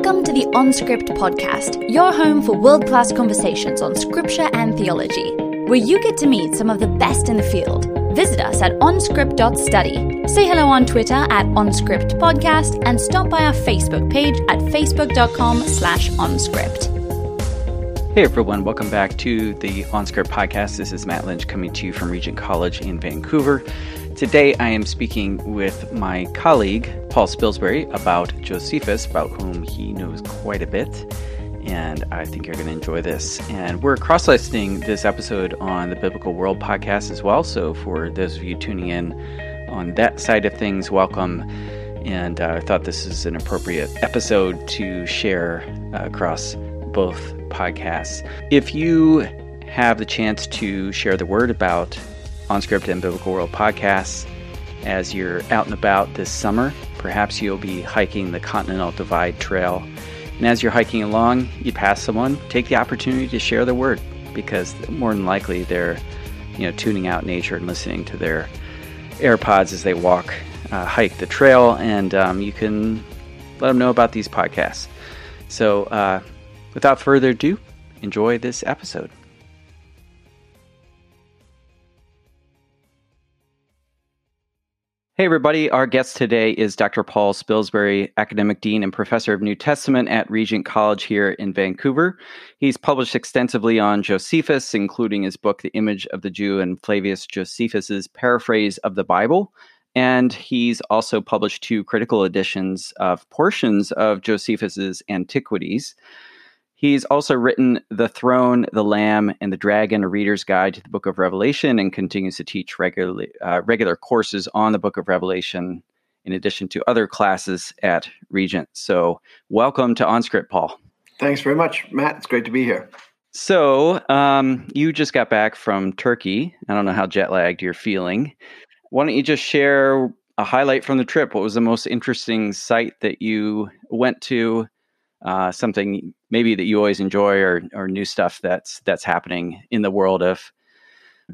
Welcome to the OnScript Podcast, your home for world-class conversations on scripture and theology, where you get to meet some of the best in the field. Visit us at onscript.study. Say hello on Twitter at OnScript Podcast and stop by our Facebook page at facebook.com/onscript. Hey everyone, welcome back to the OnScript Podcast. This is Matt Lynch coming to you from Regent College in Vancouver. Today I am speaking with my colleague, Paul Spilsbury, about Josephus, about whom he knows quite a bit, and I think you're going to enjoy this. And we're cross-listing this episode on the Biblical World podcast as well, so for those of you tuning in on that side of things, welcome. And I thought this is an appropriate episode to share across both podcasts. If you have the chance to share the word about OnScript and Biblical World podcasts as you're out and about this summer, perhaps you'll be hiking the Continental Divide Trail. And as you're hiking along, you pass someone, take the opportunity to share the word, because more than likely they're, tuning out nature and listening to their AirPods as they walk, hike the trail, and you can let them know about these podcasts. So without further ado, enjoy this episode. Hey everybody, our guest today is Dr. Paul Spilsbury, Academic Dean and Professor of New Testament at Regent College here in Vancouver. He's published extensively on Josephus, including his book, The Image of the Jew and Flavius Josephus's Paraphrase of the Bible. And he's also published two critical editions of portions of Josephus's Antiquities. He's also written The Throne, The Lamb, and The Dragon, A Reader's Guide to the Book of Revelation, and continues to teach regular courses on the Book of Revelation, in addition to other classes at Regent. So welcome to OnScript, Paul. Thanks very much, Matt. It's great to be here. So you just got back from Turkey. I don't know how jet-lagged you're feeling. Why don't you just share a highlight from the trip? What was the most interesting site that you went to? Something maybe that you always enjoy, or new stuff that's happening in the world of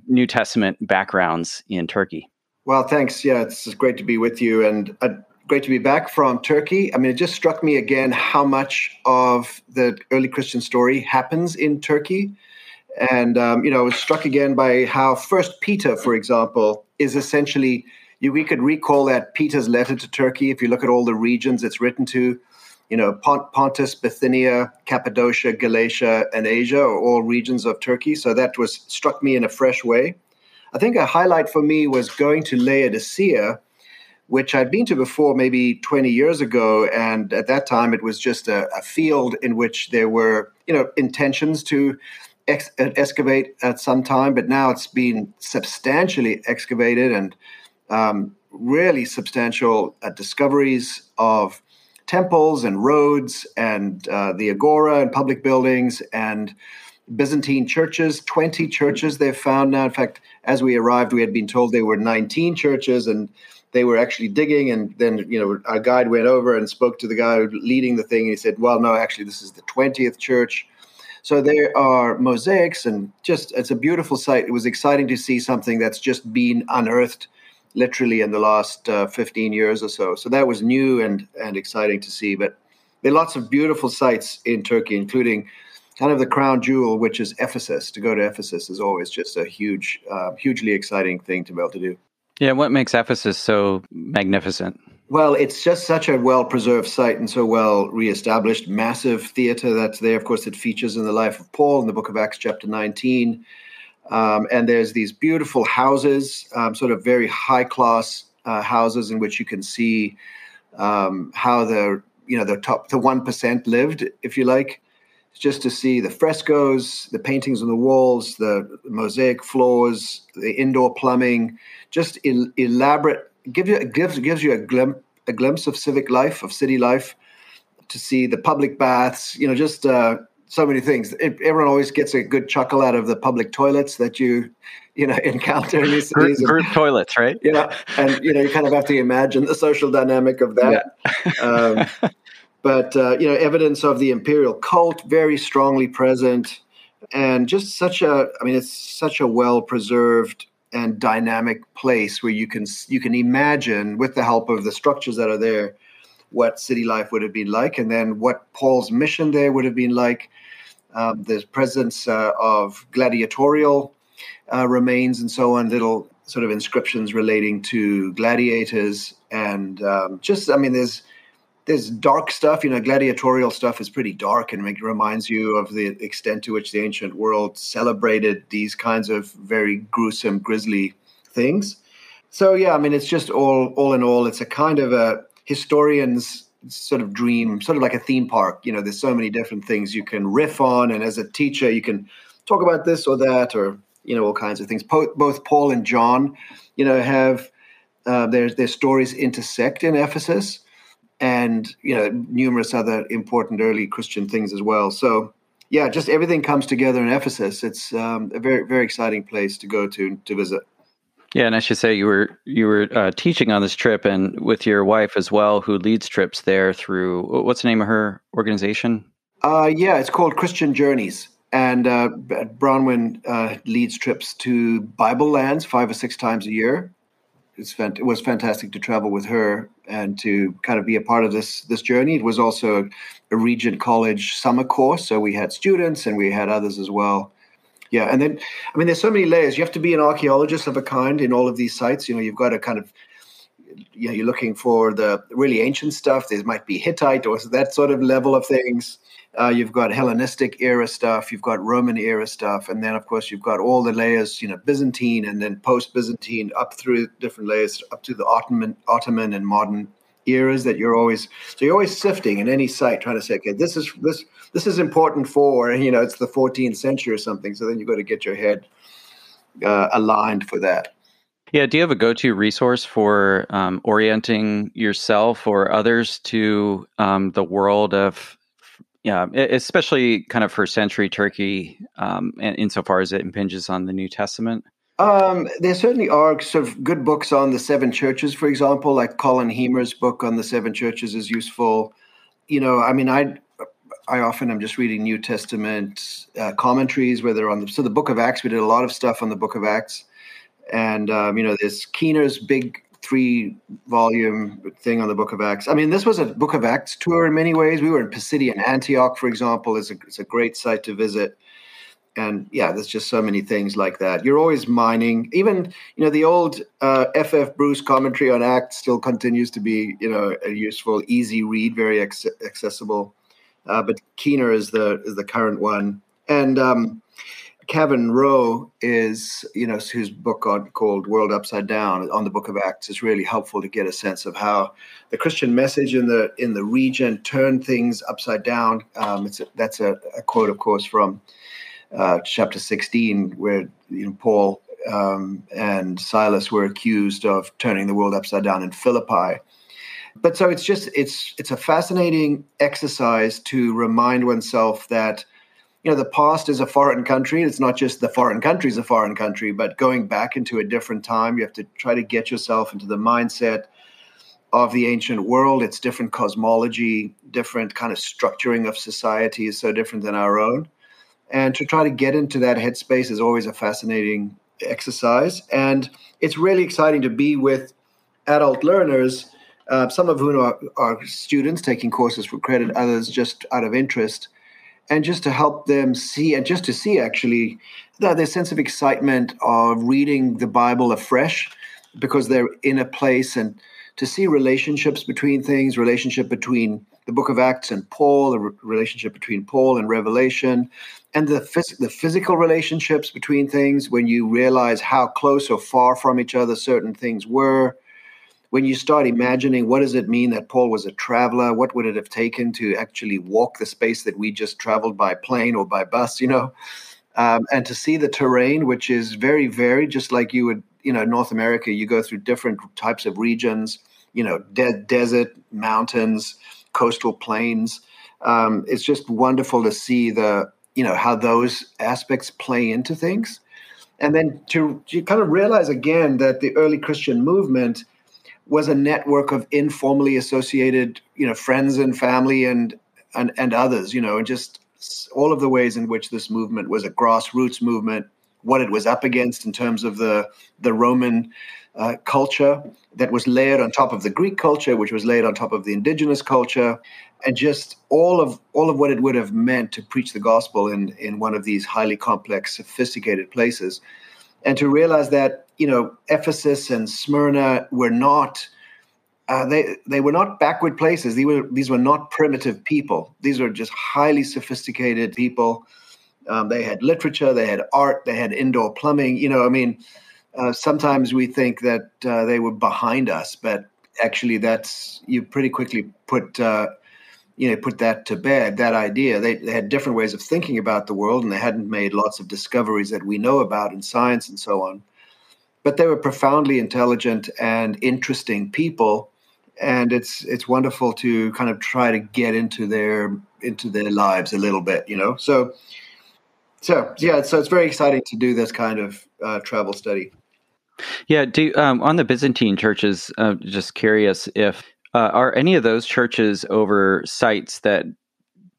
New Testament backgrounds in Turkey. Well, thanks. Yeah, it's great to be with you and great to be back from Turkey. I mean, it just struck me again how much of the early Christian story happens in Turkey. And, I was struck again by how First Peter, for example, is essentially, we could recall that Peter's letter to Turkey if you look at all the regions it's written to. Pontus, Bithynia, Cappadocia, Galatia, and Asia are all regions of Turkey. So that struck me in a fresh way. I think a highlight for me was going to Laodicea, which I'd been to before maybe 20 years ago. And at that time, it was just a field in which there were, intentions to excavate at some time. But now it's been substantially excavated and really substantial discoveries of temples and roads and the Agora and public buildings and Byzantine churches. 20 churches they've found now. In fact, as we arrived, we had been told there were 19 churches, and they were actually digging. And then, our guide went over and spoke to the guy leading the thing, and he said, well, no, actually, this is the 20th church. So there are mosaics, and just it's a beautiful site. It was exciting to see something that's just been unearthed literally in the last 15 years or so. So that was new and exciting to see. But there are lots of beautiful sites in Turkey, including kind of the crown jewel, which is Ephesus. To go to Ephesus is always just a huge, hugely exciting thing to be able to do. Yeah, what makes Ephesus so magnificent? Well, it's just such a well-preserved site and so well reestablished, massive theater that's there. Of course, it features in the life of Paul in the Book of Acts, chapter 19. And there's these beautiful houses, sort of very high-class houses in which you can see how the 1% lived, if you like. It's just to see the frescoes, the paintings on the walls, the mosaic floors, the indoor plumbing, just elaborate. Gives you a glimpse of civic life, of city life. To see the public baths, just. So many things. Everyone always gets a good chuckle out of the public toilets that you encounter in these cities. Earth toilets, right? You kind of have to imagine the social dynamic of that. Yeah. But evidence of the imperial cult very strongly present, and just it's such a well-preserved and dynamic place where you can imagine, with the help of the structures that are there, what city life would have been like, and then what Paul's mission there would have been like, the presence of gladiatorial remains and so on, little sort of inscriptions relating to gladiators, and just, I mean, there's dark stuff, you know, gladiatorial stuff is pretty dark and reminds you of the extent to which the ancient world celebrated these kinds of very gruesome, grisly things. So, yeah, I mean, it's just all in all, it's a kind of a historian's sort of dream, sort of like a theme park. You know, there's so many different things you can riff on. And as a teacher, you can talk about this or that or, you know, all kinds of things. Both Paul and John, you know, have their stories intersect in Ephesus. And, you know, numerous other important early Christian things as well. So, yeah, just everything comes together in Ephesus. It's a very, very exciting place to go to visit. Yeah, and I should say you were teaching on this trip and with your wife as well, who leads trips there through, what's the name of her organization? Yeah, it's called Christian Journeys. And Bronwyn leads trips to Bible lands 5 or 6 times a year. It was fantastic to travel with her and to kind of be a part of this journey. It was also a Regent College summer course, so we had students and we had others as well. Yeah, and then, I mean, there's so many layers. You have to be an archaeologist of a kind in all of these sites. You know, you've got to kind of, you know, you're looking for the really ancient stuff. There might be Hittite or that sort of level of things. You've got Hellenistic era stuff. You've got Roman era stuff. And then, of course, you've got all the layers, you know, Byzantine and then post-Byzantine up through different layers, up to the Ottoman and modern eras that you're always sifting in any site, trying to say, okay, this is important for, you know, it's the 14th century or something. So then you've got to get your head aligned for that. Yeah. Do you have a go-to resource for orienting yourself or others to the world of, yeah, especially kind of first century Turkey, insofar as it impinges on the New Testament? There certainly are sort of good books on the 7 churches, for example, like Colin Hemer's book on the 7 churches is useful. You know, I mean, I often am just reading New Testament commentaries, whether on the Book of Acts, we did a lot of stuff on the Book of Acts. And, you know, there's Keener's big 3-volume thing on the Book of Acts. I mean, this was a Book of Acts tour in many ways. We were in Pisidian Antioch, for example. It's a great site to visit. And yeah, there's just so many things like that. You're always mining. Even, you know, the old F.F. Bruce commentary on Acts still continues to be, you know, a useful, easy read, very accessible. But Keener is the current one. And Kevin Rowe is, you know, whose book called World Upside Down on the Book of Acts is really helpful to get a sense of how the Christian message in the region turned things upside down. That's a quote, of course, from chapter 16, where, you know, Paul and Silas were accused of turning the world upside down in Philippi. But so it's a fascinating exercise to remind oneself that, you know, the past is a foreign country. It's not just the foreign country is a foreign country, but going back into a different time, you have to try to get yourself into the mindset of the ancient world. It's different cosmology, different kind of structuring of society is so different than our own. And to try to get into that headspace is always a fascinating exercise. And it's really exciting to be with adult learners, some of whom are students taking courses for credit, others just out of interest. And just to help them see, and just to see actually their sense of excitement of reading the Bible afresh because they're in a place, and to see relationships between things, relationship between the Book of Acts and Paul, the relationship between Paul and Revelation, and the physical relationships between things when you realize how close or far from each other certain things were. When you start imagining what does it mean that Paul was a traveler, what would it have taken to actually walk the space that we just traveled by plane or by bus, you know, and to see the terrain, which is very varied, just like you would, you know, North America, you go through different types of regions, you know, desert, mountains, coastal plains. It's just wonderful to see the, you know, how those aspects play into things. And then to kind of realize again that the early Christian movement was a network of informally associated, you know, friends and family and others, you know, and just all of the ways in which this movement was a grassroots movement, what it was up against in terms of the Roman culture that was layered on top of the Greek culture, which was layered on top of the indigenous culture, and just all of what it would have meant to preach the gospel in one of these highly complex, sophisticated places. And to realize that, you know, Ephesus and Smyrna were not they were not backward places. These were not primitive people. These were just highly sophisticated people. They had literature, they had art, they had indoor plumbing. You know, I mean, sometimes we think that they were behind us, but actually, you pretty quickly put that to bed. That idea, they had different ways of thinking about the world, and they hadn't made lots of discoveries that we know about in science and so on. But they were profoundly intelligent and interesting people. And it's wonderful to kind of try to get into their lives a little bit, you know. So it's very exciting to do this kind of travel study. Yeah. On the Byzantine churches, I'm just curious if are any of those churches over sites that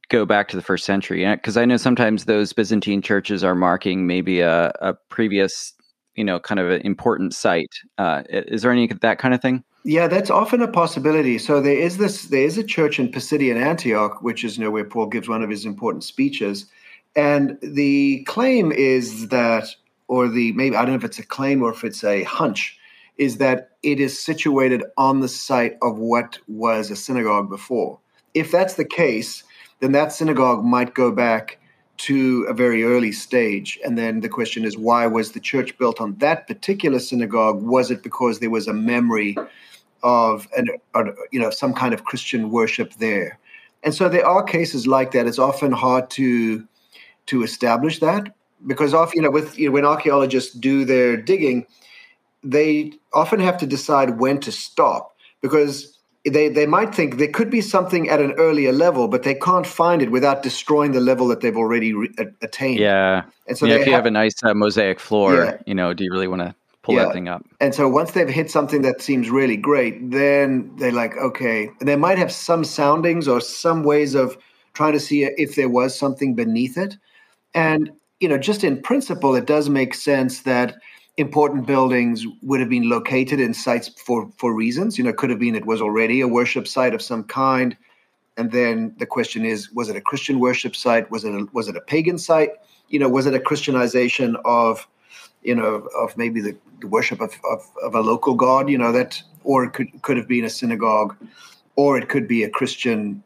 go back to the first century? Because I know sometimes those Byzantine churches are marking maybe a previous, you know, kind of an important site. Is there any of that kind of thing? Yeah, that's often a possibility. So there is a church in Pisidian Antioch, which is, you know, where Paul gives one of his important speeches. And the claim is that, I don't know if it's a claim or if it's a hunch, is that it is situated on the site of what was a synagogue before. If that's the case, then that synagogue might go back to a very early stage. And then the question is, why was the church built on that particular synagogue? Was it because there was a memory of some kind of Christian worship there? And so there are cases like that. It's often hard to establish that, because often, when archaeologists do their digging, they often have to decide when to stop, because they might think there could be something at an earlier level, but they can't find it without destroying the level that they've already attained. Yeah. And so if you have a nice mosaic floor, do you really want to pull that thing up? And so once they've hit something that seems really great, then they're like, okay, and they might have some soundings or some ways of trying to see if there was something beneath it. And, just in principle, it does make sense that important buildings would have been located in sites for reasons. It could have been it was already a worship site of some kind. And then the question is, was it a Christian worship site? Was it a pagan site? Was it a Christianization of maybe the worship of a local god, or it could have been a synagogue, or it could be a Christian,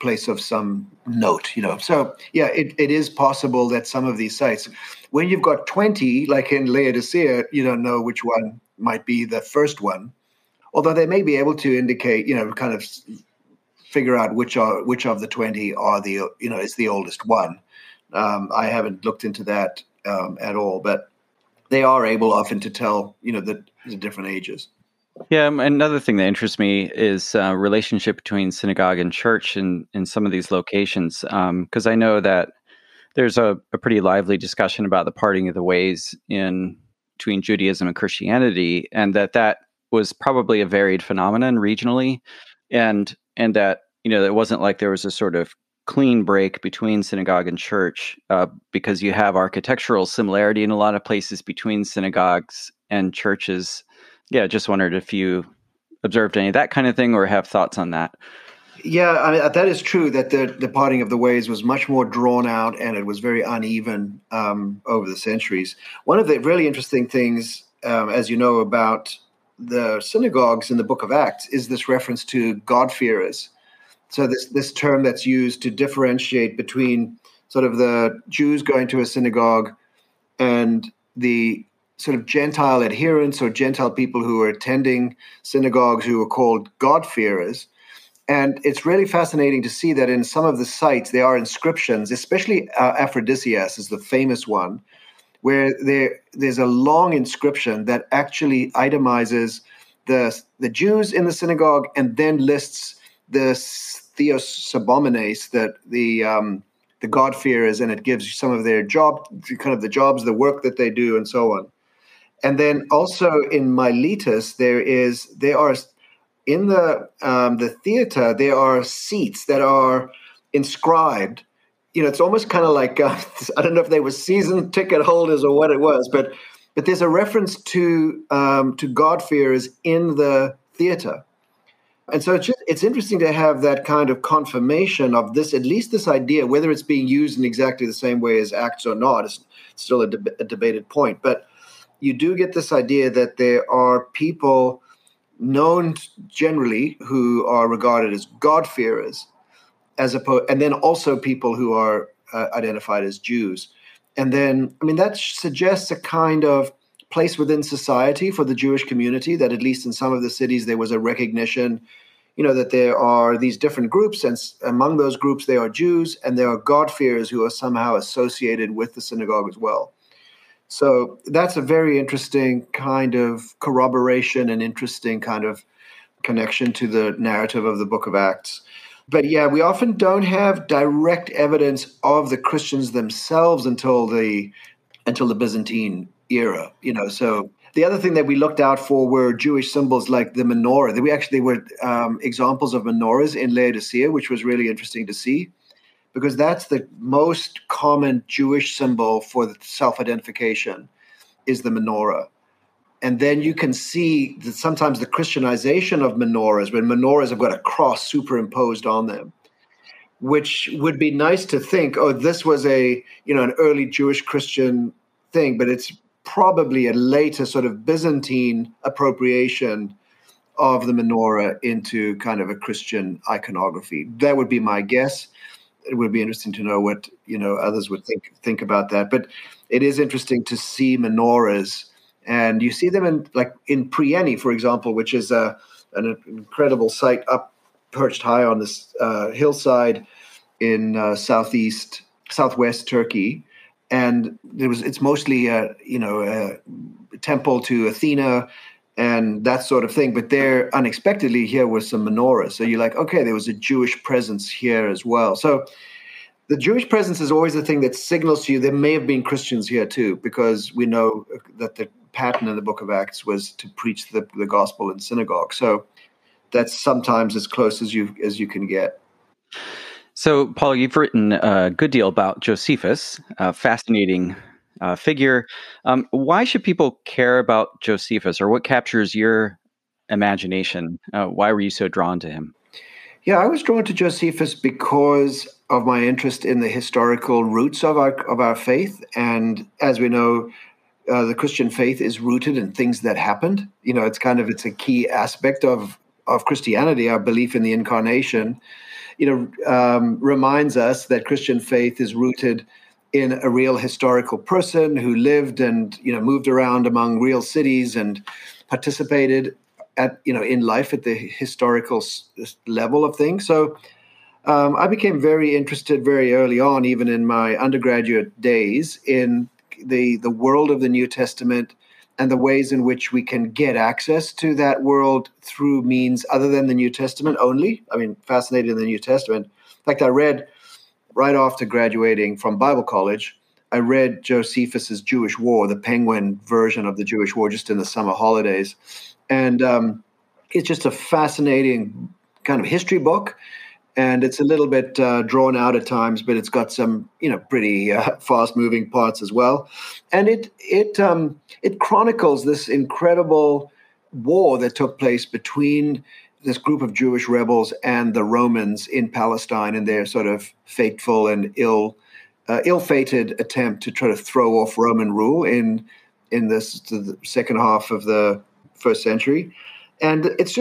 place of some note, So, it is possible that some of these sites, when you've got 20, like in Laodicea, you don't know which one might be the first one, although they may be able to indicate, kind of figure out which of the 20 are the, is the oldest one. I haven't looked into that at all, but they are able often to tell, the different ages. Yeah, another thing that interests me is relationship between synagogue and church in some of these locations, because I know that there's a pretty lively discussion about the parting of the ways in between Judaism and Christianity, and that was probably a varied phenomenon regionally, and that, it wasn't like there was a sort of clean break between synagogue and church, because you have architectural similarity in a lot of places between synagogues and churches. Yeah, just wondered if you observed any of that kind of thing or have thoughts on that. Yeah, I mean, that is true that the parting of the ways was much more drawn out and it was very uneven over the centuries. One of the really interesting things, as you know, about the synagogues in the Book of Acts is this reference to God-fearers. So this term that's used to differentiate between sort of the Jews going to a synagogue and the sort of Gentile adherents or Gentile people who were attending synagogues who were called God-fearers. And it's really fascinating to see that in some of the sites, there are inscriptions, especially Aphrodisias is the famous one, where there's a long inscription that actually itemizes the Jews in the synagogue and then lists the theos abomines, the God-fearers, and it gives some of their job, kind of the jobs, the work that they do, and so on. And then also in Miletus, there are in the theater, there are seats that are inscribed. It's almost kind of like, I don't know if they were season ticket holders or what it was, but But there's a reference to God-fearers in the theater. And so it's interesting to have that kind of confirmation of this, at least this idea, whether it's being used in exactly the same way as Acts or not, is still a debated point. But you do get this idea that there are people known generally who are regarded as God-fearers, and then also people who are identified as Jews. And then, I mean, that suggests a kind of place within society for the Jewish community, that at least in some of the cities there was a recognition, you know, that there are these different groups, and among those groups there are Jews, and there are God-fearers who are somehow associated with the synagogue as well. So that's a very interesting kind of corroboration and interesting kind of connection to the narrative of the Book of Acts. But yeah, we often don't have direct evidence of the Christians themselves until the Byzantine era, you know. So the other thing that we looked out for were Jewish symbols like the menorah. There were examples of menorahs in Laodicea, which was really interesting to see, because that's the most common Jewish symbol for self-identification is the menorah. And then you can see that sometimes the Christianization of menorahs, when menorahs have got a cross superimposed on them, which would be nice to think, oh, this was an early Jewish Christian thing, but it's probably a later sort of Byzantine appropriation of the menorah into kind of a Christian iconography. That would be my guess. It would be interesting to know what, you know, others would think about that. But it is interesting to see menorahs. And you see them in Prieni, for example, which is an incredible site up perched high on this hillside in southwest Turkey. And it's mostly a temple to Athena and that sort of thing. But there, unexpectedly, here was some menorahs. So you're like, okay, there was a Jewish presence here as well. So the Jewish presence is always the thing that signals to you there may have been Christians here too, because we know that the pattern in the Book of Acts was to preach the gospel in synagogue. So that's sometimes as close as you can get. So, Paul, you've written a good deal about Josephus, a fascinating figure. Why should people care about Josephus, or what captures your imagination? Why were you so drawn to him? Yeah, I was drawn to Josephus because of my interest in the historical roots of our faith. And as we know, the Christian faith is rooted in things that happened. You know, it's a key aspect of Christianity. Our belief in the incarnation, reminds us that Christian faith is rooted in a real historical person who lived and, you know, moved around among real cities and participated in life at the historical level of things. So I became very interested very early on, even in my undergraduate days, in the world of the New Testament and the ways in which we can get access to that world through means other than the New Testament only. I mean, fascinated in the New Testament. In fact, I read right after graduating from Bible college, I read Josephus's Jewish War, the Penguin version of the Jewish War, just in the summer holidays. And it's just a fascinating kind of history book. And it's a little bit drawn out at times, but it's got some, pretty fast-moving parts as well. And it chronicles this incredible war that took place between this group of Jewish rebels and the Romans in Palestine, and their sort of fateful and ill-fated attempt to try to throw off Roman rule in the second half of the first century. And it's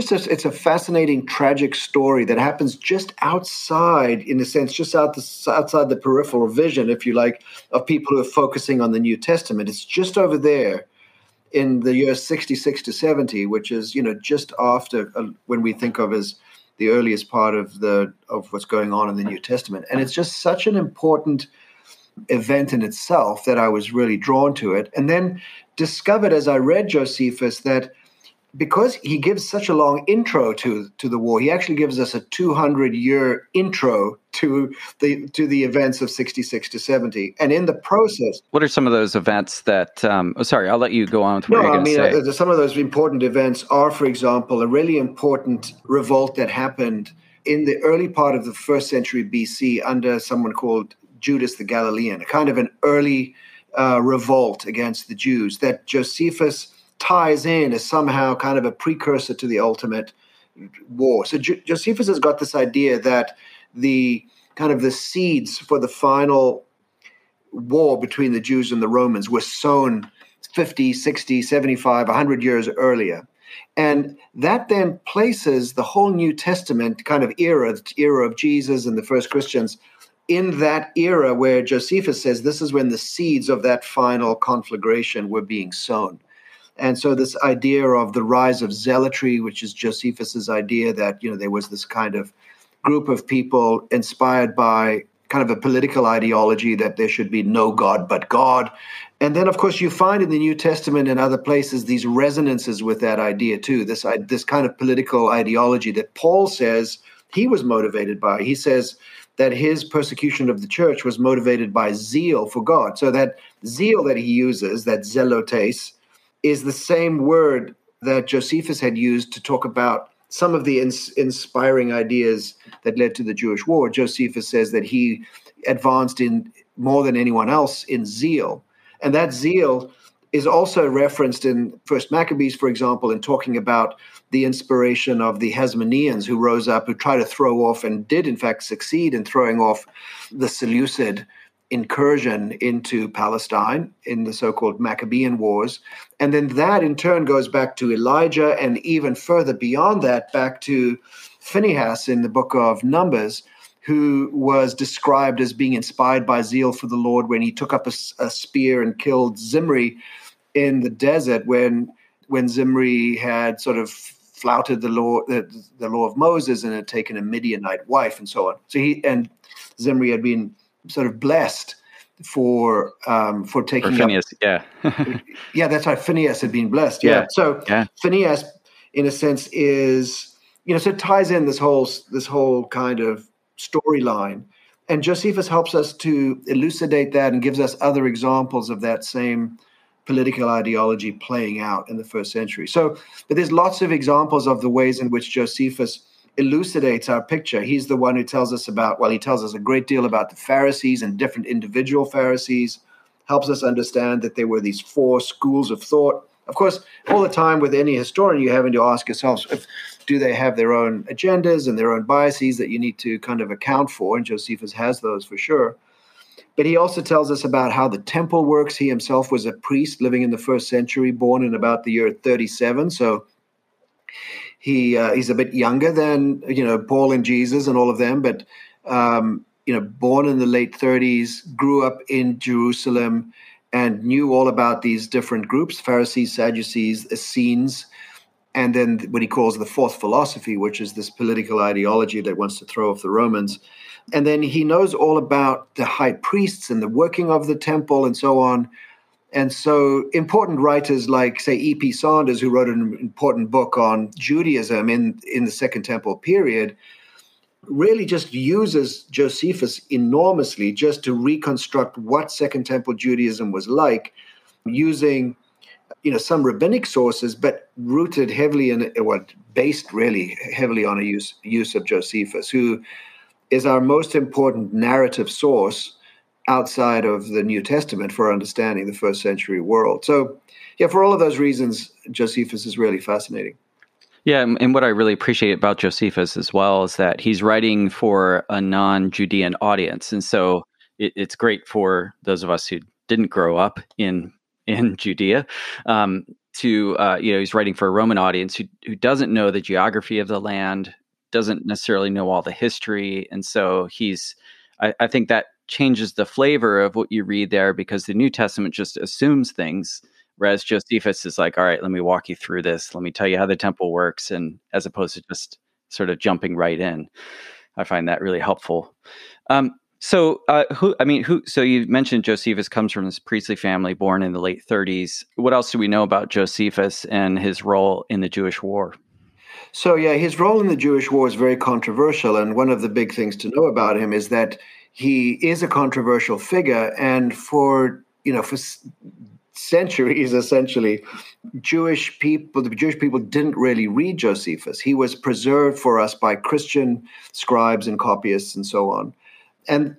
a fascinating, tragic story that happens just outside, in a sense, just outside the peripheral vision, if you like, of people who are focusing on the New Testament. It's just over there in the years 66 to 70, which is, just after when we think of as the earliest part of what's going on in the New Testament. And it's just such an important event in itself that I was really drawn to it. And then discovered as I read Josephus that, because he gives such a long intro to the war, he actually gives us a 200-year intro to the events of 66 to 70. And in the process... What are some of those events that... I'll let you go on with what you're going to say. Some of those important events are, for example, a really important revolt that happened in the early part of the first century BC under someone called Judas the Galilean, a kind of an early revolt against the Jews that Josephus ties in as somehow kind of a precursor to the ultimate war. So Josephus has got this idea that the kind of the seeds for the final war between the Jews and the Romans were sown 50, 60, 75, 100 years earlier. And that then places the whole New Testament kind of era, the era of Jesus and the first Christians, in that era where Josephus says this is when the seeds of that final conflagration were being sown. And so this idea of the rise of zealotry, which is Josephus's idea that, you know, there was this kind of group of people inspired by kind of a political ideology that there should be no God but God. And then, of course, you find in the New Testament and other places these resonances with that idea too, this kind of political ideology that Paul says he was motivated by. He says that his persecution of the church was motivated by zeal for God. So that zeal that he uses, that zelotes, is the same word that Josephus had used to talk about some of the inspiring ideas that led to the Jewish War. Josephus says that he advanced in more than anyone else in zeal. And that zeal is also referenced in First Maccabees, for example, in talking about the inspiration of the Hasmoneans who rose up, who tried to throw off and did, in fact, succeed in throwing off the Seleucid incursion into Palestine in the so-called Maccabean Wars. And then that in turn goes back to Elijah and even further beyond that, back to Phinehas in the book of Numbers, who was described as being inspired by zeal for the Lord when he took up a spear and killed Zimri in the desert when Zimri had sort of flouted the law of Moses and had taken a Midianite wife and so on. So he and Zimri had been sort of blessed for taking Phinehas, up. Yeah. Yeah, that's right. Phinehas had been blessed. Yeah. So Phinehas, in a sense, is, you know, so it ties in this whole kind of storyline. And Josephus helps us to elucidate that and gives us other examples of that same political ideology playing out in the first century. So, but there's lots of examples of the ways in which Josephus elucidates our picture. He's the one who tells us about, well, he tells us a great deal about the Pharisees and different individual Pharisees, helps us understand that there were these four schools of thought. Of course, all the time with any historian, you're having to ask yourself, do they have their own agendas and their own biases that you need to kind of account for? And Josephus has those for sure. But he also tells us about how the temple works. He himself was a priest living in the first century, born in about the year 37. So he's a bit younger than, you know, Paul and Jesus and all of them, but, you know, born in the late 30s, grew up in Jerusalem and knew all about these different groups, Pharisees, Sadducees, Essenes, and then what he calls the fourth philosophy, which is this political ideology that wants to throw off the Romans. And then he knows all about the high priests and the working of the temple and so on. And so important writers like, say, E.P. Sanders, who wrote an important book on Judaism in the Second Temple period, really just uses Josephus enormously just to reconstruct what Second Temple Judaism was like using, you know, some rabbinic sources, but rooted heavily in, well, based really heavily on a use of Josephus, who is our most important narrative source outside of the New Testament for understanding the first century world. So, yeah, for all of those reasons, Josephus is really fascinating. Yeah, and what I really appreciate about Josephus as well is that he's writing for a non-Judean audience. And so it's great for those of us who didn't grow up in Judea to, you know, he's writing for a Roman audience who doesn't know the geography of the land, doesn't necessarily know all the history. And so I think that changes the flavor of what you read there because the New Testament just assumes things. Whereas Josephus is like, all right, let me walk you through this. Let me tell you how the temple works. And as opposed to just sort of jumping right in, I find that really helpful. So you mentioned Josephus comes from this priestly family born in the late 30s. What else do we know about Josephus and his role in the Jewish War? So, yeah, his role in the Jewish War is very controversial. And one of the big things to know about him is that he is a controversial figure. And for centuries, essentially, the Jewish people didn't really read Josephus. He was preserved for us by Christian scribes and copyists and so on. And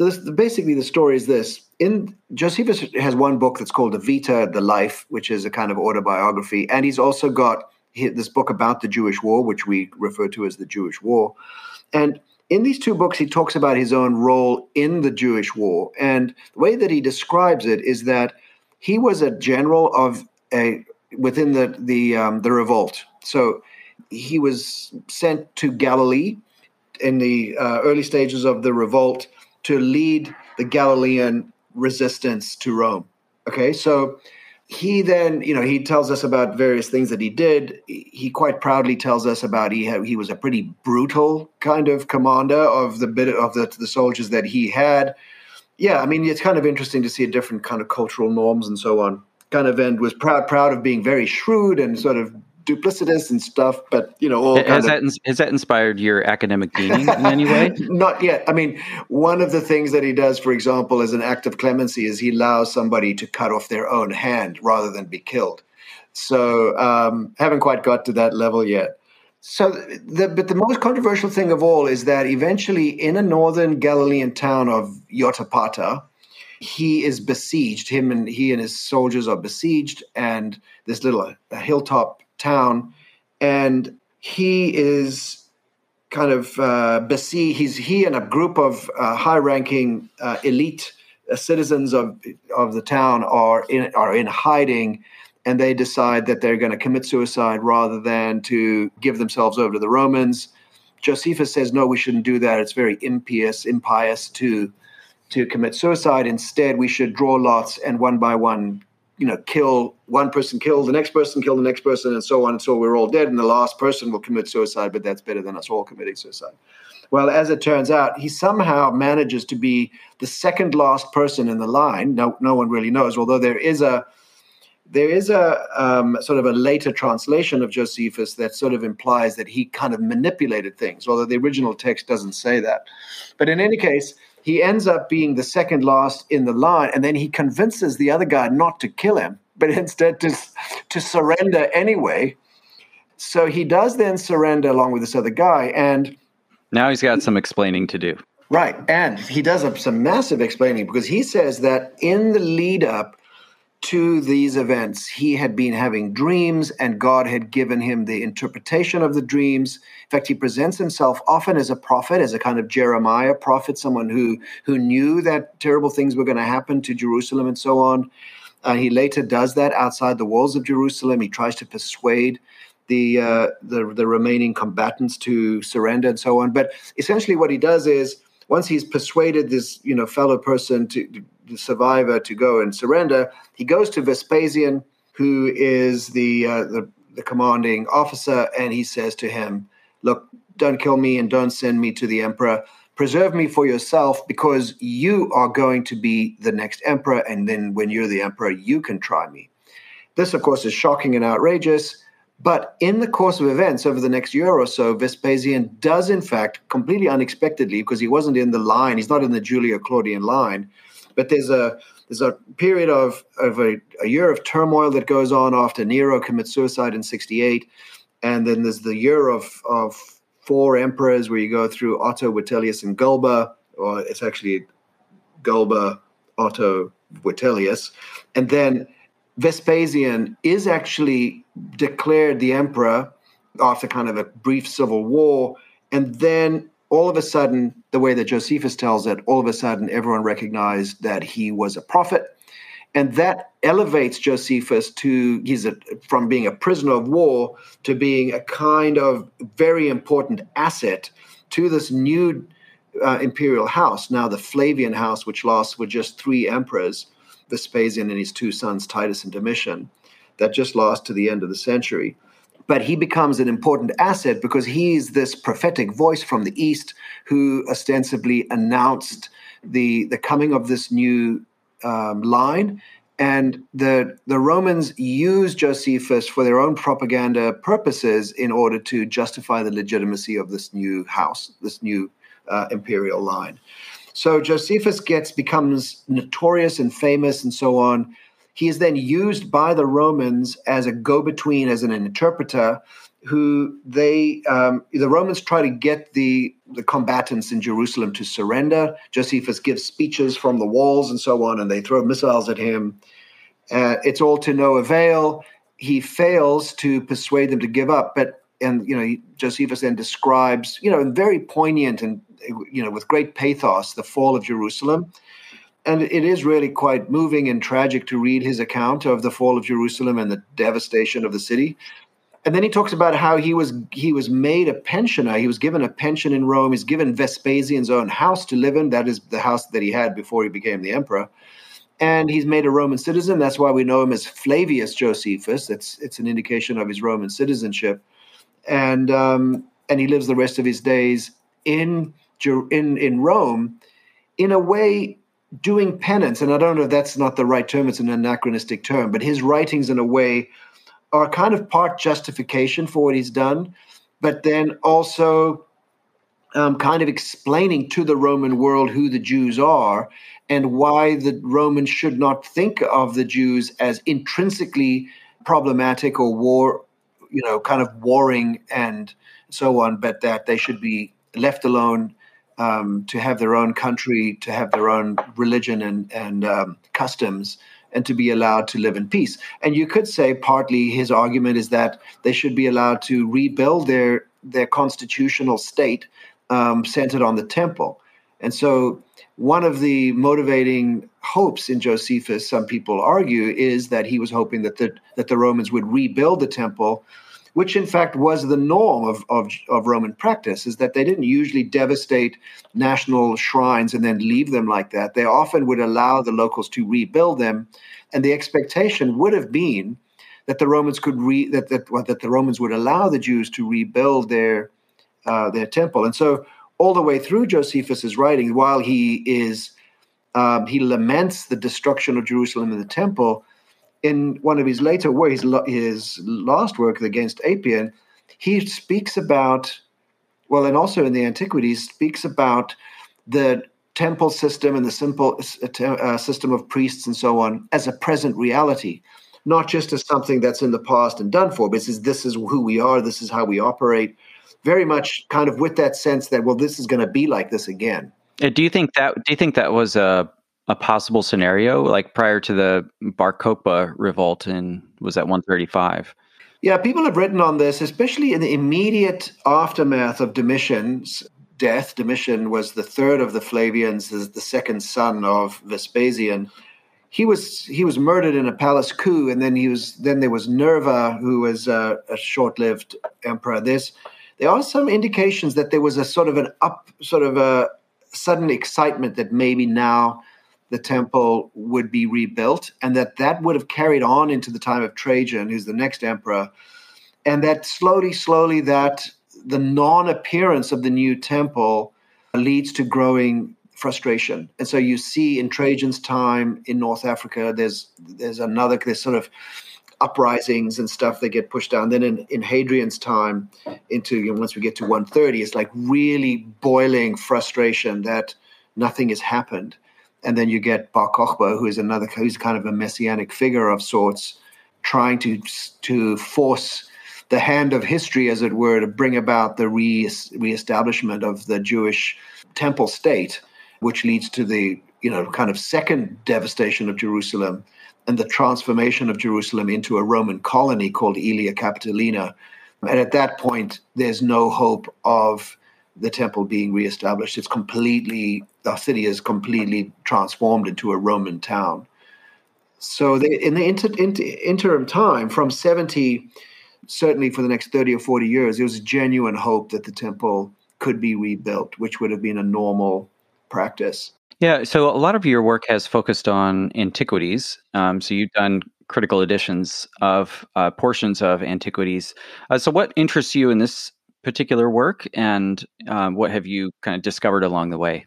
So this, basically the story is this. In Josephus has one book that's called the Vita, the Life, which is a kind of autobiography. And he's also got this book about the Jewish War, which we refer to as the Jewish War. And in these two books, he talks about his own role in the Jewish War. And the way that he describes it is that he was a general of within the revolt. So he was sent to Galilee in the early stages of the revolt to lead the Galilean resistance to Rome. Okay, so he then, you know, he tells us about various things that he did. He quite proudly tells us about he was a pretty brutal kind of commander of the soldiers that he had. Yeah, I mean, it's kind of interesting to see a different kind of cultural norms and so on. Kind of, and was proud of being very shrewd and sort of duplicitous and stuff, but, you know, all has that inspired your academic being in any way? Not yet. I mean, one of the things that he does, for example, as an act of clemency is he allows somebody to cut off their own hand rather than be killed. So haven't quite got to that level yet. So, but the most controversial thing of all is that eventually in a northern Galilean town of Yotapata, he is besieged. He and his soldiers are besieged, and this little hilltop town, and he is kind of besieged. He and a group of high-ranking elite citizens of the town are in hiding, and they decide that they're going to commit suicide rather than to give themselves over to the Romans. Josephus says, no, we shouldn't do that. It's very impious to commit suicide. Instead, we should draw lots and one by one, you know, kill one person, kill the next person, and so on until we're all dead, and the last person will commit suicide, but that's better than us all committing suicide. Well, as it turns out, he somehow manages to be the second last person in the line. No one really knows, although there is a sort of a later translation of Josephus that sort of implies that he kind of manipulated things, although the original text doesn't say that. But in any case, he ends up being the second last in the line, and then he convinces the other guy not to kill him, but instead to surrender anyway. So he does then surrender along with this other guy, and now he's got some explaining to do. Right, and he does some massive explaining, because he says that in the lead-up to these events, he had been having dreams, and God had given him the interpretation of the dreams. In fact, he presents himself often as a prophet, as a kind of Jeremiah prophet, someone who knew that terrible things were going to happen to Jerusalem and so on. He later does that outside the walls of Jerusalem. He tries to persuade the remaining combatants to surrender and so on. But essentially what he does is, once he's persuaded this, you know, fellow person, the survivor, to go and surrender, he goes to Vespasian, who is the commanding officer, and he says to him, "Look, don't kill me and don't send me to the emperor. Preserve me for yourself, because you are going to be the next emperor, and then when you're the emperor, you can try me." This, of course, is shocking and outrageous. But in the course of events over the next year or so, Vespasian does, in fact, completely unexpectedly, because he wasn't in the line, he's not in the Julio-Claudian line, but there's a period of a year of turmoil that goes on after Nero commits suicide in 68, and then there's the year of four emperors, where you go through Otto, Vitellius, and Galba, or it's actually Galba, Otto, Vitellius, and then Vespasian is actually declared the emperor after kind of a brief civil war. And then all of a sudden, the way that Josephus tells it, all of a sudden everyone recognized that he was a prophet. And that elevates Josephus to, from being a prisoner of war to being a kind of very important asset to this new imperial house, now the Flavian house, which lasts with just three emperors, Vespasian and his two sons, Titus and Domitian, that just last to the end of the century. But he becomes an important asset because he's this prophetic voice from the East who ostensibly announced the coming of this new line. And the Romans used Josephus for their own propaganda purposes in order to justify the legitimacy of this new house, this new imperial line. So Josephus becomes notorious and famous and so on. He is then used by the Romans as a go-between, as an interpreter, who they the Romans try to get the combatants in Jerusalem to surrender. Josephus gives speeches from the walls and so on, and they throw missiles at him. It's all to no avail. He fails to persuade them to give up. And Josephus then describes, in very poignant and, with great pathos, the fall of Jerusalem. And it is really quite moving and tragic to read his account of the fall of Jerusalem and the devastation of the city. And then he talks about how he was made a pensioner. He was given a pension in Rome. He's given Vespasian's own house to live in. That is the house that he had before he became the emperor. And he's made a Roman citizen. That's why we know him as Flavius Josephus. It's an indication of his Roman citizenship. And he lives the rest of his days in Rome, in a way doing penance. And I don't know if that's not the right term. It's an anachronistic term. But his writings, in a way, are kind of part justification for what he's done, but then also kind of explaining to the Roman world who the Jews are and why the Romans should not think of the Jews as intrinsically problematic or kind of warring and so on, but that they should be left alone to have their own country, to have their own religion and customs, and to be allowed to live in peace. And you could say partly his argument is that they should be allowed to rebuild their constitutional state centered on the temple. And so one of the motivating hopes in Josephus, some people argue, is that he was hoping that the Romans would rebuild the temple, which in fact was the norm of Roman practice, is that they didn't usually devastate national shrines and then leave them like that. They often would allow the locals to rebuild them, and the expectation would have been that the Romans the Romans would allow the Jews to rebuild their temple. And so all the way through Josephus's writing, while he laments the destruction of Jerusalem and the temple, in one of his later work, his last work, Against Apion, he speaks about, and also in the Antiquities, speaks about the temple system and the simple system of priests and so on as a present reality, not just as something that's in the past and done for, but this is who we are, this is how we operate, very much kind of with that sense that, this is going to be like this again. Do you think that was a possible scenario, like prior to the Bar Kokhba revolt was at 135? Yeah, people have written on this, especially in the immediate aftermath of Domitian's death. Domitian was the third of the Flavians, the second son of Vespasian. He was murdered in a palace coup, and then there was Nerva, who was a short-lived emperor. There are some indications that there was a sort of a sudden excitement that maybe now the temple would be rebuilt, and that would have carried on into the time of Trajan, who's the next emperor, and that slowly that the non-appearance of the new temple leads to growing frustration. And so you see in Trajan's time in North Africa, there's sort of uprisings and stuff that get pushed down. Then in Hadrian's time, once we get to 130, it's like really boiling frustration that nothing has happened. And then you get Bar Kokhba, who's kind of a messianic figure of sorts, trying to force the hand of history, as it were, to bring about the reestablishment of the Jewish temple state, which leads to the kind of second devastation of Jerusalem and the transformation of Jerusalem into a Roman colony called Aelia Capitolina. And at that point, there's no hope of the temple being reestablished. The city is completely transformed into a Roman town. So in the interim time, from 70, certainly for the next 30 or 40 years, there was genuine hope that the temple could be rebuilt, which would have been a normal practice. Yeah, so a lot of your work has focused on antiquities. So you've done critical editions of portions of antiquities. So what interests you in this particular work, and what have you kind of discovered along the way?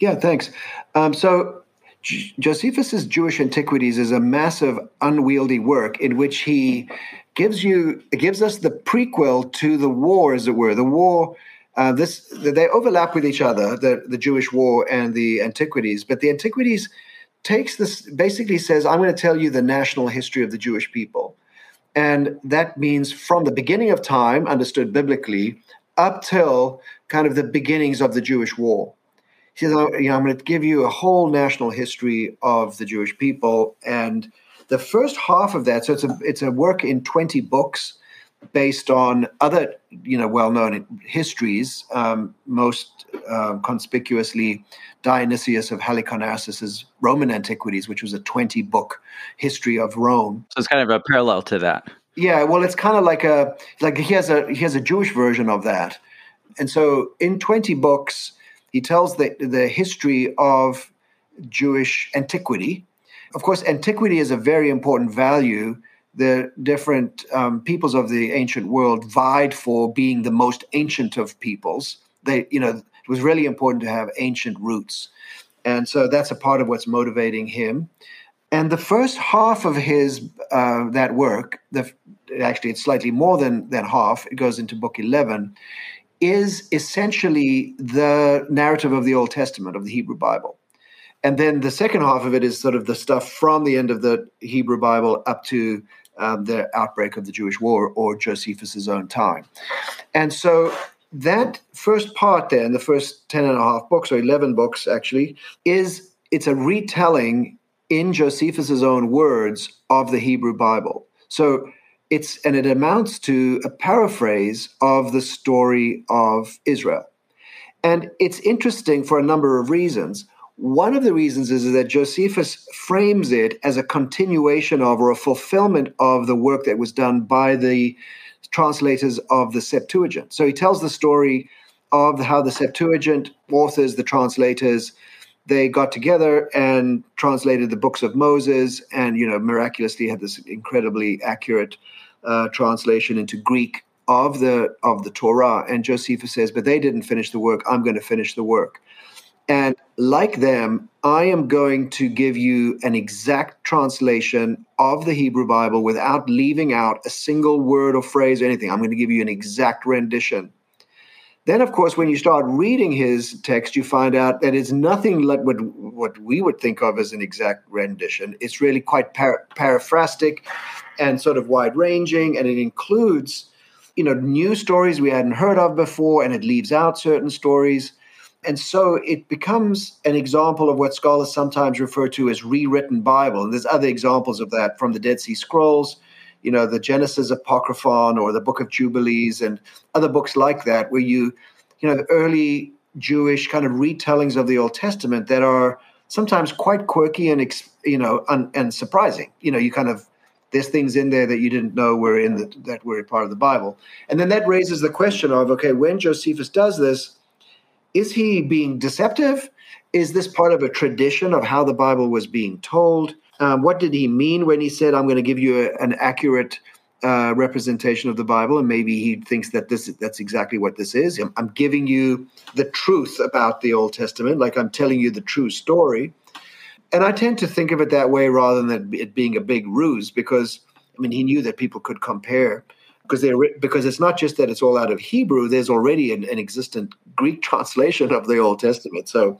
Yeah, thanks. So Josephus's Jewish Antiquities is a massive, unwieldy work in which he gives us the prequel to the war, as it were. The war, they overlap with each other, the Jewish War and the Antiquities. But the Antiquities basically says, I'm going to tell you the national history of the Jewish people. And that means from the beginning of time, understood biblically, up till kind of the beginnings of the Jewish War. He says, I'm going to give you a whole national history of the Jewish people. And the first half of that, so it's a work in 20 books based on other, well-known histories, most conspicuously Dionysius of Halicarnassis's Roman Antiquities, which was a 20-book history of Rome. So it's kind of a parallel to that. Yeah, well, it's kind of like he has a Jewish version of that. And so in 20 books, he tells the history of Jewish antiquity. Of course, antiquity is a very important value. The different peoples of the ancient world vied for being the most ancient of peoples. It was really important to have ancient roots. And so that's a part of what's motivating him. And the first half of his that work, actually it's slightly more than half, it goes into book 11, is essentially the narrative of the Old Testament, of the Hebrew Bible. And then the second half of it is sort of the stuff from the end of the Hebrew Bible up to the outbreak of the Jewish War or Josephus's own time. And so that first part there, in the first 10 and a half books, or 11 books actually, it's a retelling in Josephus's own words of the Hebrew Bible. So it amounts to a paraphrase of the story of Israel. And it's interesting for a number of reasons. One of the reasons is that Josephus frames it as a continuation of or a fulfillment of the work that was done by the translators of the Septuagint. So he tells the story of how the Septuagint authors, the translators, they got together and translated the books of Moses and, miraculously had this incredibly accurate translation into Greek of the Torah. And Josephus says, but they didn't finish the work. I'm going to finish the work. And like them, I am going to give you an exact translation of the Hebrew Bible without leaving out a single word or phrase or anything. I'm going to give you an exact rendition. Then, of course, when you start reading his text, you find out that it's nothing like what we would think of as an exact rendition. It's really quite paraphrastic and sort of wide-ranging, and it includes, new stories we hadn't heard of before, and it leaves out certain stories. And so it becomes an example of what scholars sometimes refer to as rewritten Bible. And there's other examples of that from the Dead Sea Scrolls, the Genesis Apocryphon or the Book of Jubilees and other books like that, where the early Jewish kind of retellings of the Old Testament that are sometimes quite quirky and, and surprising. There's things in there that you didn't know were that were part of the Bible. And then that raises the question of, okay, when Josephus does this, is he being deceptive? Is this part of a tradition of how the Bible was being told? What did he mean when he said, I'm going to give you an accurate representation of the Bible? And maybe he thinks that that's exactly what this is. I'm giving you the truth about the Old Testament, like I'm telling you the true story. And I tend to think of it that way rather than it being a big ruse because, he knew that people could compare. Because it's not just that it's all out of Hebrew, there's already an existent Greek translation of the Old Testament. So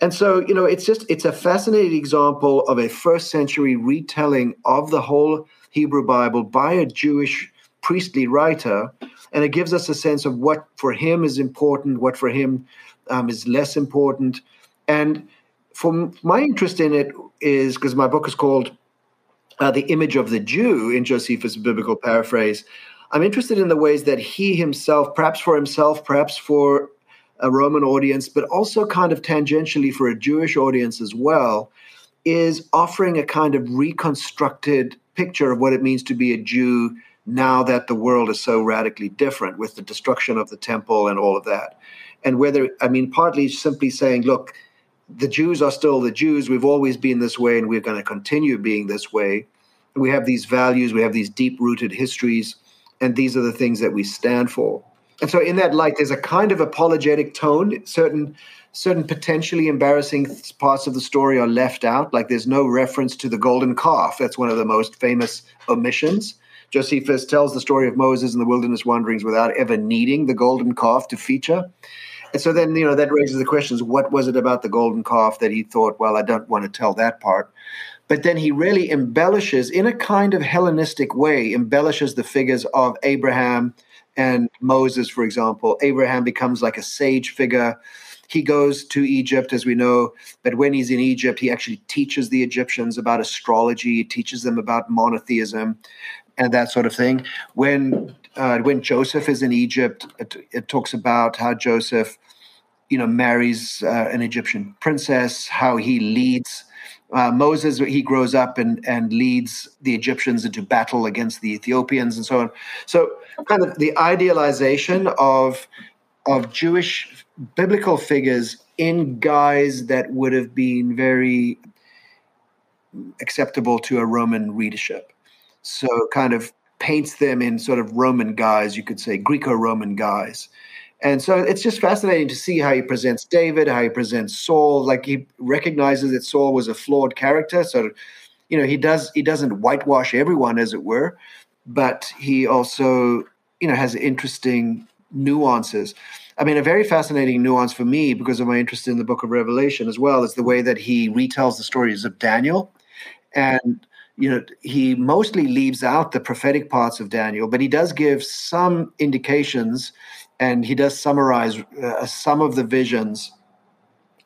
it's a fascinating example of a first century retelling of the whole Hebrew Bible by a Jewish priestly writer. And it gives us a sense of what for him is important, what for him is less important. And for my interest in it is, because my book is called The Image of the Jew in Josephus' biblical paraphrase, I'm interested in the ways that he himself, perhaps for himself, perhaps for a Roman audience, but also kind of tangentially for a Jewish audience as well, is offering a kind of reconstructed picture of what it means to be a Jew now that the world is so radically different with the destruction of the temple and all of that. And partly simply saying, look, the Jews are still the Jews. We've always been this way, and we're going to continue being this way. We have these values. We have these deep-rooted histories, and these are the things that we stand for. And so in that light, there's a kind of apologetic tone. Certain potentially embarrassing parts of the story are left out, like there's no reference to the golden calf. That's one of the most famous omissions. Josephus tells the story of Moses and the wilderness wanderings without ever needing the golden calf to feature. And so then, that raises the questions, what was it about the golden calf that he thought, well, I don't want to tell that part. But then he really embellishes, in a kind of Hellenistic way, embellishes the figures of Abraham and Moses, for example. Abraham becomes like a sage figure. He goes to Egypt, as we know, but when he's in Egypt, he actually teaches the Egyptians about astrology, he teaches them about monotheism and that sort of thing. When Joseph is in Egypt, it talks about how Joseph, marries an Egyptian princess, how he leads Moses, he grows up and leads the Egyptians into battle against the Ethiopians and so on. So kind of the idealization of Jewish biblical figures in guise that would have been very acceptable to a Roman readership. So kind of paints them in sort of Roman guise, you could say Greco-Roman guise. And so it's just fascinating to see how he presents David, how he presents Saul. Like, he recognizes that Saul was a flawed character. So, he doesn't whitewash everyone, as it were, but he also, has interesting nuances. I mean, a very fascinating nuance for me, because of my interest in the Book of Revelation as well, is the way that he retells the stories of Daniel. And, he mostly leaves out the prophetic parts of Daniel, but he does give some indications. And he does summarize some of the visions,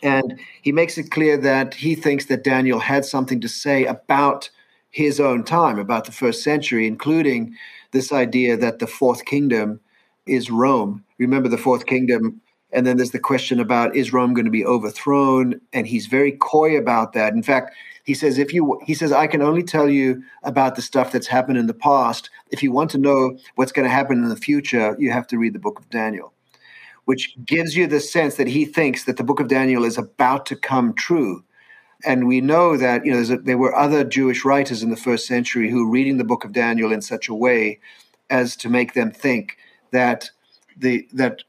and he makes it clear that he thinks that Daniel had something to say about his own time, about the first century, including this idea that the fourth kingdom is Rome. Remember the fourth kingdom, and then there's the question about, is Rome going to be overthrown? And he's very coy about that. In fact, he says, I can only tell you about the stuff that's happened in the past. If you want to know what's going to happen in the future, you have to read the Book of Daniel, which gives you the sense that he thinks that the Book of Daniel is about to come true. And we know that there were other Jewish writers in the first century who were reading the Book of Daniel in such a way as to make them think that the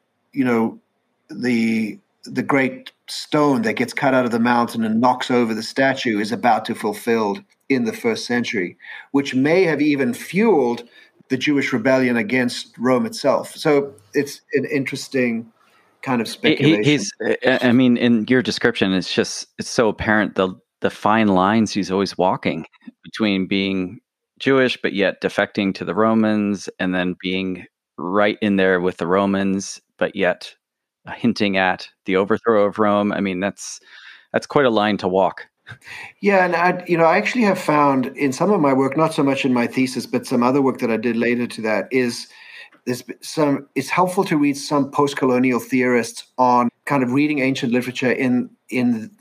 great stone that gets cut out of the mountain and knocks over the statue is about to be fulfilled in the first century, which may have even fueled the Jewish rebellion against Rome itself. So it's an interesting kind of speculation. In your description, it's so apparent the fine lines he's always walking between being Jewish, but yet defecting to the Romans, and then being right in there with the Romans, but yet hinting at the overthrow of Rome. I mean, that's quite a line to walk. Yeah, and I actually have found in some of my work, not so much in my thesis, but some other work that I did later to that, it's helpful to read some post-colonial theorists on kind of reading ancient literature in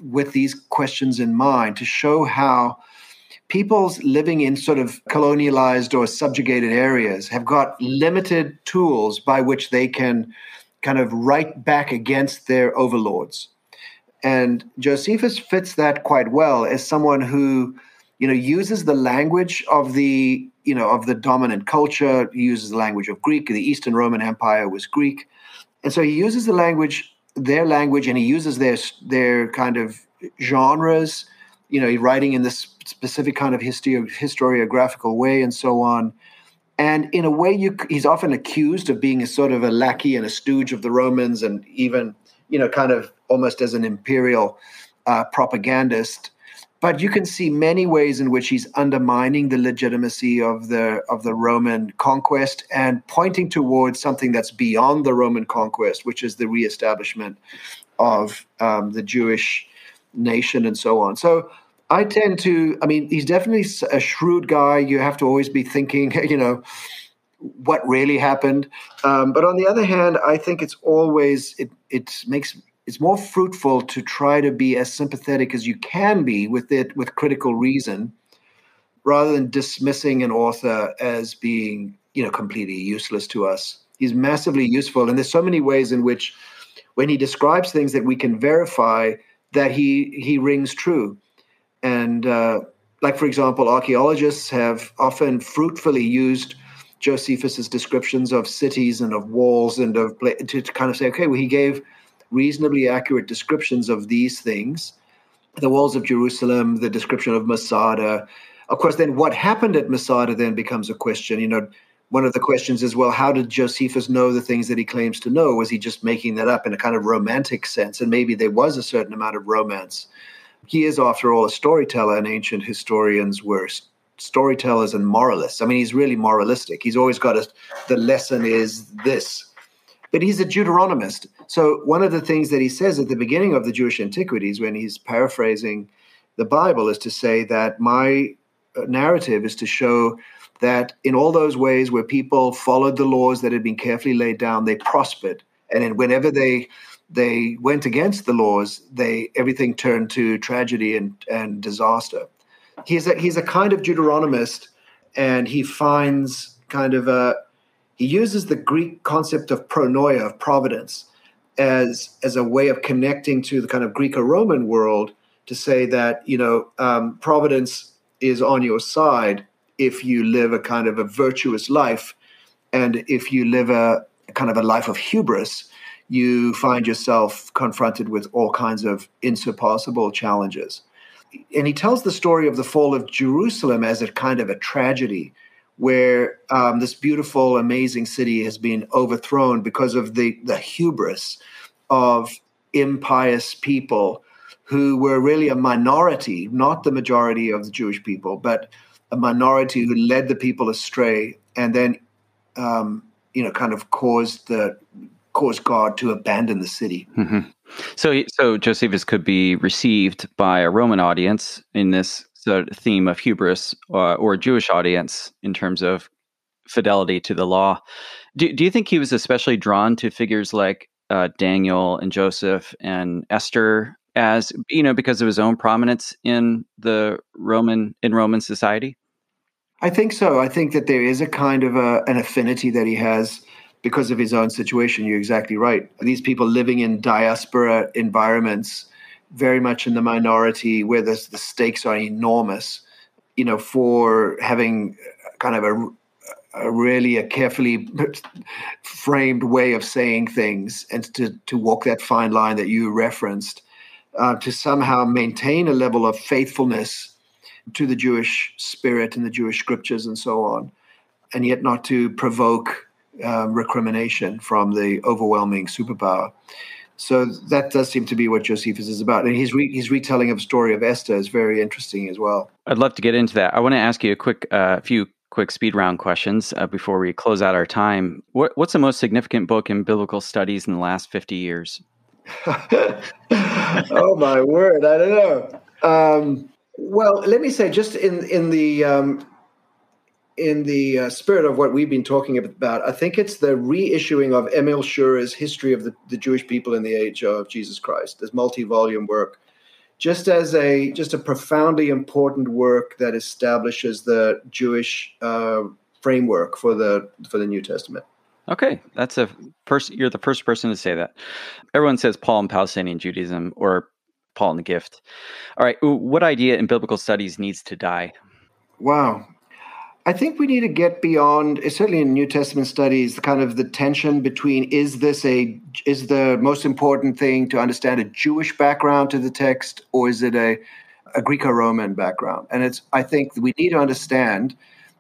with these questions in mind, to show how people living in sort of colonialized or subjugated areas have got limited tools by which they can kind of right back against their overlords. And Josephus fits that quite well as someone who, uses the language of the dominant culture, he uses the language of Greek. The Eastern Roman Empire was Greek. And so he uses their language, and he uses their kind of genres, he's writing in this specific kind of historiographical way and so on. And in a way, he's often accused of being a sort of a lackey and a stooge of the Romans, and even, kind of almost as an imperial propagandist. But you can see many ways in which he's undermining the legitimacy of the Roman conquest and pointing towards something that's beyond the Roman conquest, which is the reestablishment of the Jewish nation and so on. So I tend to, he's definitely a shrewd guy. You have to always be thinking, what really happened. But on the other hand, I think it's always, it's more fruitful to try to be as sympathetic as you can be with critical reason, rather than dismissing an author as being, completely useless to us. He's massively useful. And there's so many ways in which, when he describes things that we can verify, that he rings true. And like, for example, archaeologists have often fruitfully used Josephus's descriptions of cities and of walls and of to kind of say, okay, well, he gave reasonably accurate descriptions of these things, the walls of Jerusalem, the description of Masada. Of course, then what happened at Masada then becomes a question. One of the questions is, well, how did Josephus know the things that he claims to know? Was he just making that up in a kind of romantic sense? And maybe there was a certain amount of romance he is, after all, a storyteller, and ancient historians were storytellers and moralists. I mean, he's really moralistic. He's always got the lesson is this. But he's a Deuteronomist. So one of the things that he says at the beginning of the Jewish Antiquities, when he's paraphrasing the Bible, is to say that my narrative is to show that in all those ways where people followed the laws that had been carefully laid down, they prospered. And then whenever they went against the laws, everything turned to tragedy and disaster. He's a kind of Deuteronomist, and he finds kind of he uses the Greek concept of pronoia, of providence, as a way of connecting to the kind of Greco-Roman world to say that, providence is on your side if you live a kind of a virtuous life, and if you live a kind of a life of hubris, you find yourself confronted with all kinds of insurpassable challenges. And he tells the story of the fall of Jerusalem as a kind of a tragedy where this beautiful, amazing city has been overthrown because of the hubris of impious people who were really a minority, not the majority of the Jewish people, but a minority who led the people astray and then, kind of caused God to abandon the city. Mm-hmm. So Josephus could be received by a Roman audience in this sort of theme of hubris, or a Jewish audience in terms of fidelity to the law. Do you think he was especially drawn to figures like Daniel and Joseph and Esther, as because of his own prominence in the Roman society? I think so. I think that there is a kind of an affinity that he has because of his own situation. You're exactly right. These people living in diaspora environments, very much in the minority, where the stakes are enormous, for having kind of a really carefully framed way of saying things, and to walk that fine line that you referenced, to somehow maintain a level of faithfulness to the Jewish spirit and the Jewish scriptures and so on, and yet not to provoke recrimination from the overwhelming superpower. So that does seem to be what Josephus is about. And his retelling of the story of Esther is very interesting as well. I'd love to get into that. I want to ask you a few quick speed round questions before we close out our time. What's the most significant book in biblical studies in the last 50 years? Oh, my word. I don't know. Well, let me say, just in the spirit of what we've been talking about, I think it's the reissuing of Emil Schurer's History of the Jewish People in the Age of Jesus Christ, this multi-volume work, just a profoundly important work that establishes the Jewish framework for the New Testament. Okay, you're the first person to say that. Everyone says Paul in Palestinian Judaism or Paul in the Gift. All right, what idea in biblical studies needs to die? Wow. I think we need to get beyond, certainly in New Testament studies, kind of the tension between is the most important thing to understand a Jewish background to the text, or is it a Greco-Roman background? And I think we need to understand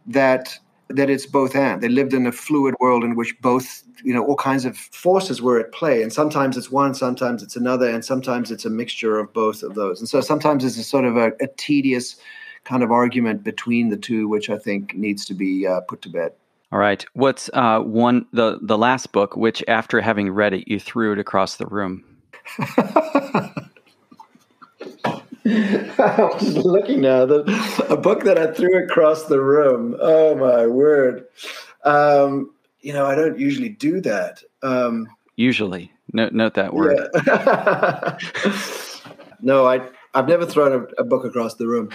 that it's both and. They lived in a fluid world in which both, all kinds of forces were at play. And sometimes it's one, sometimes it's another, and sometimes it's a mixture of both of those. And so sometimes it's a sort of a tedious kind of argument between the two, which I think needs to be put to bed. All right. What's the last book, which after having read it, you threw it across the room? I was looking now at a book that I threw across the room. Oh, my word. I don't usually do that. Usually. Note that word. Yeah. No, I've never thrown a book across the room.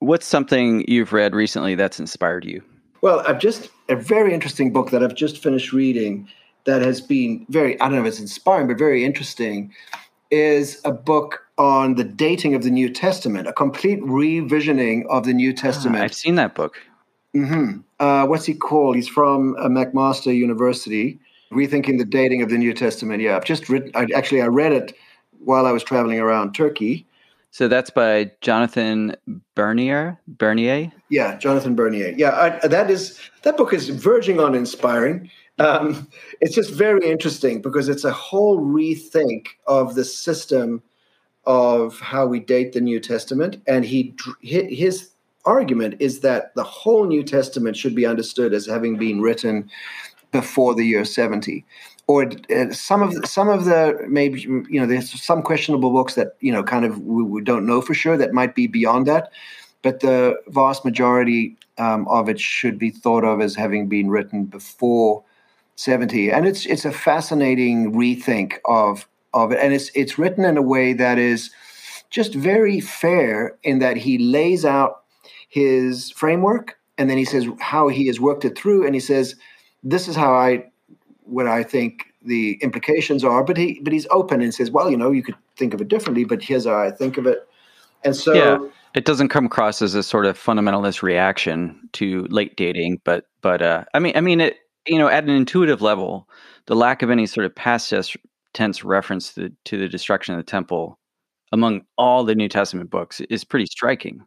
What's something you've read recently that's inspired you? Well, a very interesting book that I've just finished reading that has been very, I don't know if it's inspiring, but very interesting, is a book on the dating of the New Testament, a complete revisioning of the New Testament. I've seen that book. Mm-hmm. What's he called? He's from McMaster University, Rethinking the Dating of the New Testament. Yeah, I've just written, I read it while I was traveling around Turkey. So that's by Jonathan Bernier? Yeah, Jonathan Bernier. Yeah, that book is verging on inspiring. It's just very interesting because it's a whole rethink of the system of how we date the New Testament, and his argument is that the whole New Testament should be understood as having been written before the year 70, or some of the maybe, you know, there's some questionable books that, you know, kind of we don't know for sure that might be beyond that, but the vast majority of it should be thought of as having been written before 70, and it's a fascinating rethink of it, and it's written in a way that is just very fair in that he lays out his framework, and then he says how he has worked it through, and he says, this is how what I think the implications are, but he's open and says, well, you know, you could think of it differently, but here's how I think of it. And so it doesn't come across as a sort of fundamentalist reaction to late dating, but it, you know, at an intuitive level, the lack of any sort of past tense reference to the destruction of the temple among all the New Testament books is pretty striking.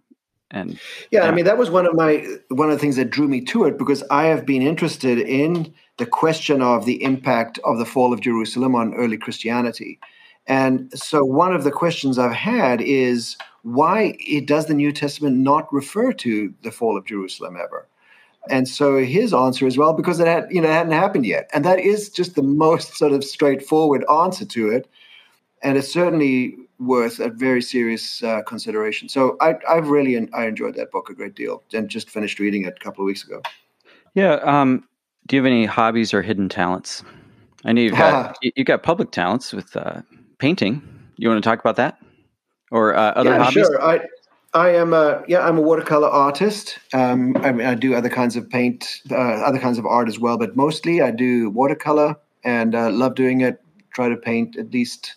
And I mean, that was one of the things that drew me to it, because I have been interested in the question of the impact of the fall of Jerusalem on early Christianity. And so one of the questions I've had is, why does the New Testament not refer to the fall of Jerusalem ever? And so his answer is, well, because it hadn't happened yet. And that is just the most sort of straightforward answer to it. And it's certainly worth a very serious consideration. So I enjoyed that book a great deal, and just finished reading it a couple of weeks ago. Yeah. Do you have any hobbies or hidden talents? I know you've got public talents with painting. You want to talk about that, or other hobbies? Sure. I'm a watercolor artist. I mean, I do other kinds of paint, other kinds of art as well, but mostly I do watercolor, and love doing it. Try to paint at least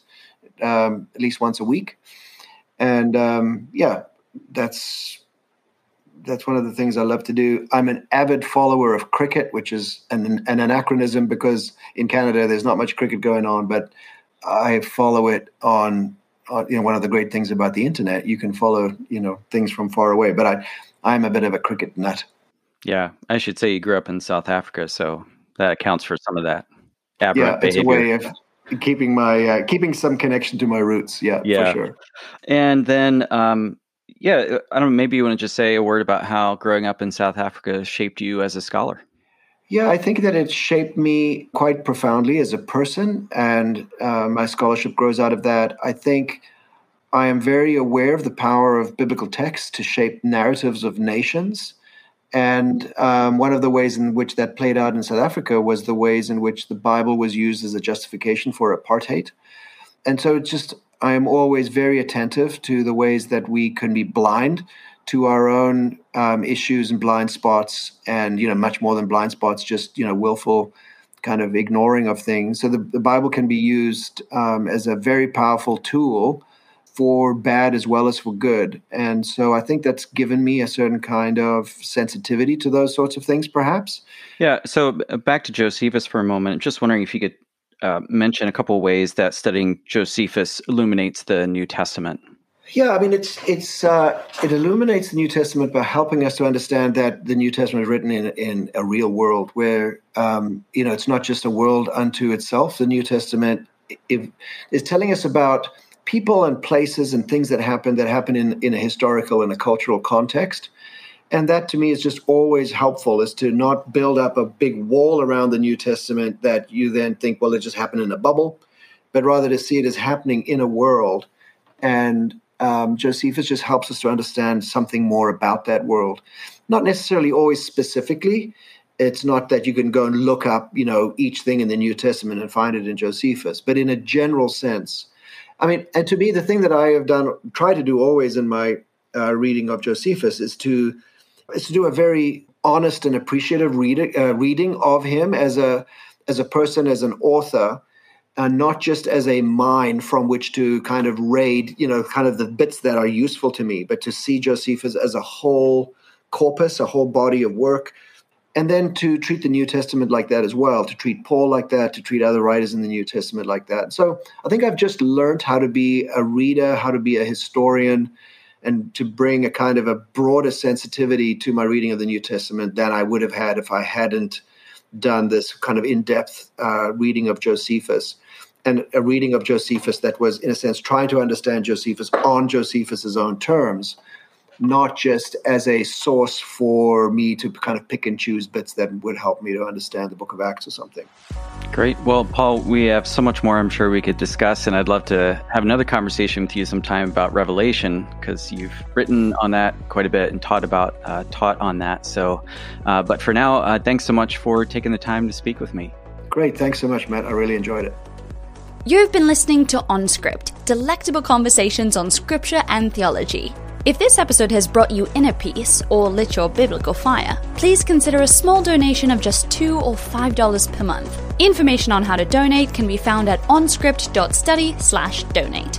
once a week, and that's one of the things I love to do. I'm an avid follower of cricket, which is an anachronism because in Canada there's not much cricket going on, but I follow it on. You know, one of the great things about the internet, you can follow, you know, things from far away. But I'm a bit of a cricket nut. Yeah, I should say you grew up in South Africa, so that accounts for some of that aberrant behavior. It's a way of keeping my keeping some connection to my roots. Yeah, for sure. And then, I don't know. Maybe you want to just say a word about how growing up in South Africa shaped you as a scholar. Yeah, I think that it shaped me quite profoundly as a person, and my scholarship grows out of that. I think I am very aware of the power of biblical texts to shape narratives of nations, and one of the ways in which that played out in South Africa was the ways in which the Bible was used as a justification for apartheid. And so it's just, I am always very attentive to the ways that we can be blind to our own issues and blind spots, and, you know, much more than blind spots, just, you know, willful kind of ignoring of things. So the Bible can be used as a very powerful tool for bad as well as for good. And so I think that's given me a certain kind of sensitivity to those sorts of things, perhaps. Yeah. So back to Josephus for a moment. Just wondering if you could mention a couple of ways that studying Josephus illuminates the New Testament. Yeah, I mean, it illuminates the New Testament by helping us to understand that the New Testament is written in a real world where, you know, it's not just a world unto itself. The New Testament is telling us about people and places and things that happen in a historical and a cultural context. And that, to me, is just always helpful, is to not build up a big wall around the New Testament that you then think, well, it just happened in a bubble, but rather to see it as happening in a world. And Josephus just helps us to understand something more about that world. Not necessarily always specifically. It's not that you can go and look up, you know, each thing in the New Testament and find it in Josephus, but in a general sense. I mean, and to me, the thing that I have done, try to do always in my reading of Josephus is to do a very honest and appreciative reading of him as a person, as an author, and not just as a mine from which to kind of raid, you know, kind of the bits that are useful to me, but to see Josephus as a whole corpus, a whole body of work, and then to treat the New Testament like that as well, to treat Paul like that, to treat other writers in the New Testament like that. So I think I've just learned how to be a reader, how to be a historian, and to bring a kind of a broader sensitivity to my reading of the New Testament than I would have had if I hadn't done this kind of in-depth reading of Josephus. and a reading of Josephus that was, in a sense, trying to understand Josephus on Josephus's own terms, not just as a source for me to kind of pick and choose bits that would help me to understand the Book of Acts or something. Great. Well, Paul, we have so much more I'm sure we could discuss, and I'd love to have another conversation with you sometime about Revelation, because you've written on that quite a bit and taught on that. So, but for now, thanks so much for taking the time to speak with me. Great. Thanks so much, Matt. I really enjoyed it. You've been listening to OnScript, delectable conversations on scripture and theology. If this episode has brought you inner peace or lit your biblical fire, please consider a small donation of just $2 or $5 per month. Information on how to donate can be found at onscript.study/donate.